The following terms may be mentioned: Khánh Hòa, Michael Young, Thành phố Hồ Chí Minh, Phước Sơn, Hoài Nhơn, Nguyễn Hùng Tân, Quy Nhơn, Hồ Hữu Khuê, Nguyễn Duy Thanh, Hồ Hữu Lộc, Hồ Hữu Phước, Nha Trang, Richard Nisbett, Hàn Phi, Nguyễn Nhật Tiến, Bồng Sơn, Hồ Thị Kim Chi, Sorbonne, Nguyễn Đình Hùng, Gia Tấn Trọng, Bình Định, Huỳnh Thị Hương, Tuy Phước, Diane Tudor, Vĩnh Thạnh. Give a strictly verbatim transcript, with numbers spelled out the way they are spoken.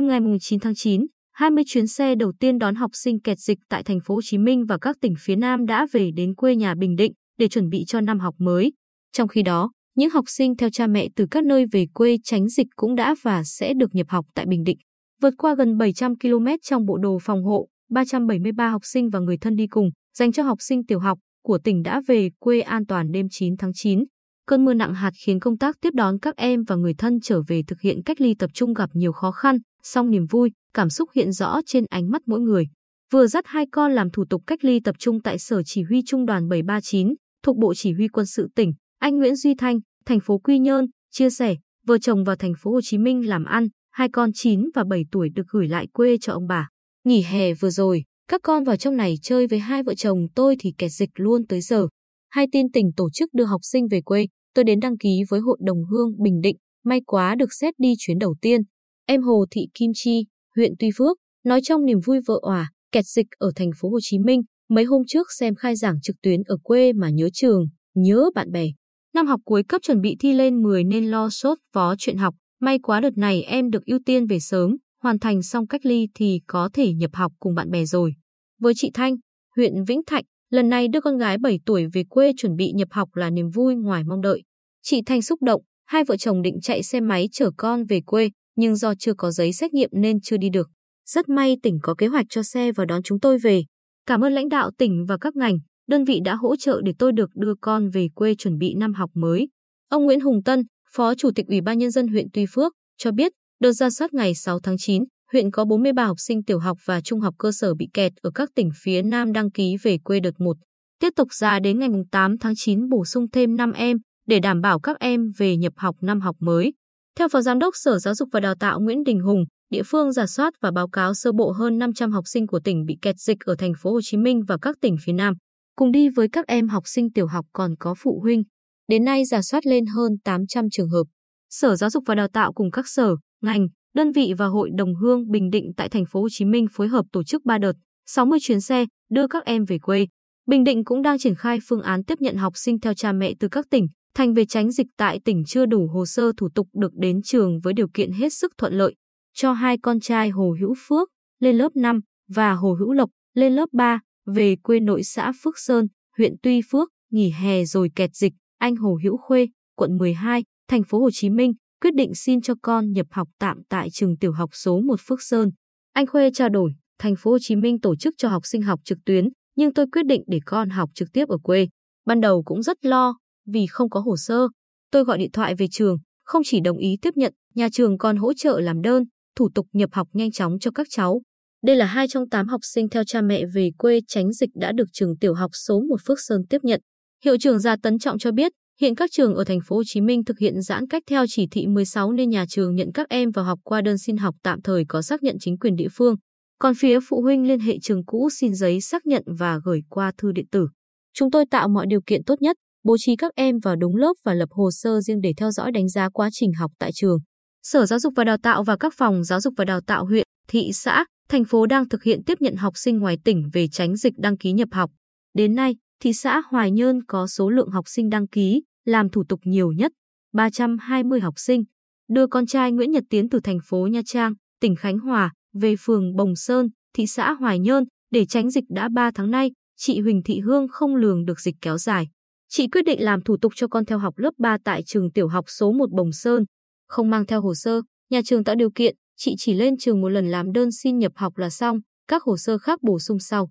Đêm ngày mùng chín tháng chín, hai mươi chuyến xe đầu tiên đón học sinh kẹt dịch tại Thành phố Hồ Chí Minh và các tỉnh phía Nam đã về đến quê nhà Bình Định để chuẩn bị cho năm học mới. Trong khi đó, những học sinh theo cha mẹ từ các nơi về quê tránh dịch cũng đã và sẽ được nhập học tại Bình Định. Vượt qua gần bảy trăm ki lô mét trong bộ đồ phòng hộ, ba trăm bảy mươi ba học sinh và người thân đi cùng dành cho học sinh tiểu học của tỉnh đã về quê an toàn đêm chín tháng chín. Cơn mưa nặng hạt khiến công tác tiếp đón các em và người thân trở về thực hiện cách ly tập trung gặp nhiều khó khăn, song niềm vui, cảm xúc hiện rõ trên ánh mắt mỗi người. Vừa dắt hai con làm thủ tục cách ly tập trung tại Sở Chỉ huy Trung đoàn bảy ba chín, thuộc Bộ Chỉ huy Quân sự tỉnh, anh Nguyễn Duy Thanh, thành phố Quy Nhơn, chia sẻ, vợ chồng vào Thành phố Hồ Chí Minh làm ăn, hai con chín và bảy tuổi được gửi lại quê cho ông bà. Nghỉ hè vừa rồi, các con vào trong này chơi với hai vợ chồng tôi thì kẹt dịch luôn tới giờ. Hay tin tỉnh tổ chức đưa học sinh về quê, tôi đến đăng ký với Hội đồng Hương Bình Định, may quá được xét đi chuyến đầu tiên. Em Hồ Thị Kim Chi, huyện Tuy Phước, nói trong niềm vui vỡ òa, kẹt dịch ở Thành phố Hồ Chí Minh, mấy hôm trước xem khai giảng trực tuyến ở quê mà nhớ trường, nhớ bạn bè. Năm học cuối cấp chuẩn bị thi lên mười nên lo sốt vó chuyện học, may quá đợt này em được ưu tiên về sớm, hoàn thành xong cách ly thì có thể nhập học cùng bạn bè rồi. Với chị Thanh, huyện Vĩnh Thạnh, lần này đưa con gái bảy tuổi về quê chuẩn bị nhập học là niềm vui ngoài mong đợi. Chị Thanh xúc động, hai vợ chồng định chạy xe máy chở con về quê, nhưng do chưa có giấy xét nghiệm nên chưa đi được. Rất may tỉnh có kế hoạch cho xe và đón chúng tôi về. Cảm ơn lãnh đạo tỉnh và các ngành, đơn vị đã hỗ trợ để tôi được đưa con về quê chuẩn bị năm học mới. Ông Nguyễn Hùng Tân, Phó Chủ tịch Ủy ban Nhân dân huyện Tuy Phước, cho biết, đợt ra soát ngày sáu tháng chín, huyện có bốn mươi ba học sinh tiểu học và trung học cơ sở bị kẹt ở các tỉnh phía Nam đăng ký về quê đợt một. Tiếp tục ra đến ngày tám tháng chín bổ sung thêm năm em để đảm bảo các em về nhập học năm học mới. Theo Phó Giám đốc Sở Giáo dục và Đào tạo Nguyễn Đình Hùng, địa phương rà soát và báo cáo sơ bộ hơn năm trăm học sinh của tỉnh bị kẹt dịch ở Thành phố Hồ Chí Minh và các tỉnh phía Nam. Cùng đi với các em học sinh tiểu học còn có phụ huynh. Đến nay rà soát lên hơn tám trăm trường hợp. Sở Giáo dục và Đào tạo cùng các sở, ngành, đơn vị và Hội đồng Hương Bình Định tại Thành phố Hồ Chí Minh phối hợp tổ chức ba đợt, sáu mươi chuyến xe đưa các em về quê. Bình Định cũng đang triển khai phương án tiếp nhận học sinh theo cha mẹ từ các tỉnh thành về tránh dịch tại tỉnh chưa đủ hồ sơ thủ tục được đến trường với điều kiện hết sức thuận lợi. Cho hai con trai Hồ Hữu Phước lên lớp năm và Hồ Hữu Lộc lên lớp ba về quê nội xã Phước Sơn, huyện Tuy Phước, nghỉ hè rồi kẹt dịch, anh Hồ Hữu Khuê, quận mười hai, Thành phố Hồ Chí Minh quyết định xin cho con nhập học tạm tại trường tiểu học số một Phước Sơn. Anh Khuê trao đổi, Thành phố Hồ Chí Minh tổ chức cho học sinh học trực tuyến, nhưng tôi quyết định để con học trực tiếp ở quê. Ban đầu cũng rất lo vì không có hồ sơ. Tôi gọi điện thoại về trường, không chỉ đồng ý tiếp nhận, nhà trường còn hỗ trợ làm đơn, thủ tục nhập học nhanh chóng cho các cháu. Đây là hai trong tám học sinh theo cha mẹ về quê tránh dịch đã được trường tiểu học số một Phước Sơn tiếp nhận. Hiệu trưởng Gia Tấn Trọng cho biết, hiện các trường ở Thành phố Hồ Chí Minh thực hiện giãn cách theo chỉ thị mười sáu nên nhà trường nhận các em vào học qua đơn xin học tạm thời có xác nhận chính quyền địa phương. Còn phía phụ huynh liên hệ trường cũ xin giấy xác nhận và gửi qua thư điện tử. Chúng tôi tạo mọi điều kiện tốt nhất, bố trí các em vào đúng lớp và lập hồ sơ riêng để theo dõi đánh giá quá trình học tại trường. Sở Giáo dục và Đào tạo và các phòng Giáo dục và Đào tạo huyện, thị xã, thành phố đang thực hiện tiếp nhận học sinh ngoài tỉnh về tránh dịch đăng ký nhập học. Đến nay, thị xã Hoài Nhơn có số lượng học sinh đăng ký làm thủ tục nhiều nhất, ba trăm hai mươi học sinh, đưa con trai Nguyễn Nhật Tiến từ thành phố Nha Trang, tỉnh Khánh Hòa, về phường Bồng Sơn, thị xã Hoài Nhơn, để tránh dịch đã ba tháng nay, chị Huỳnh Thị Hương không lường được dịch kéo dài. Chị quyết định làm thủ tục cho con theo học lớp ba tại trường tiểu học số một Bồng Sơn. Không mang theo hồ sơ, nhà trường tạo điều kiện, chị chỉ lên trường một lần làm đơn xin nhập học là xong, các hồ sơ khác bổ sung sau.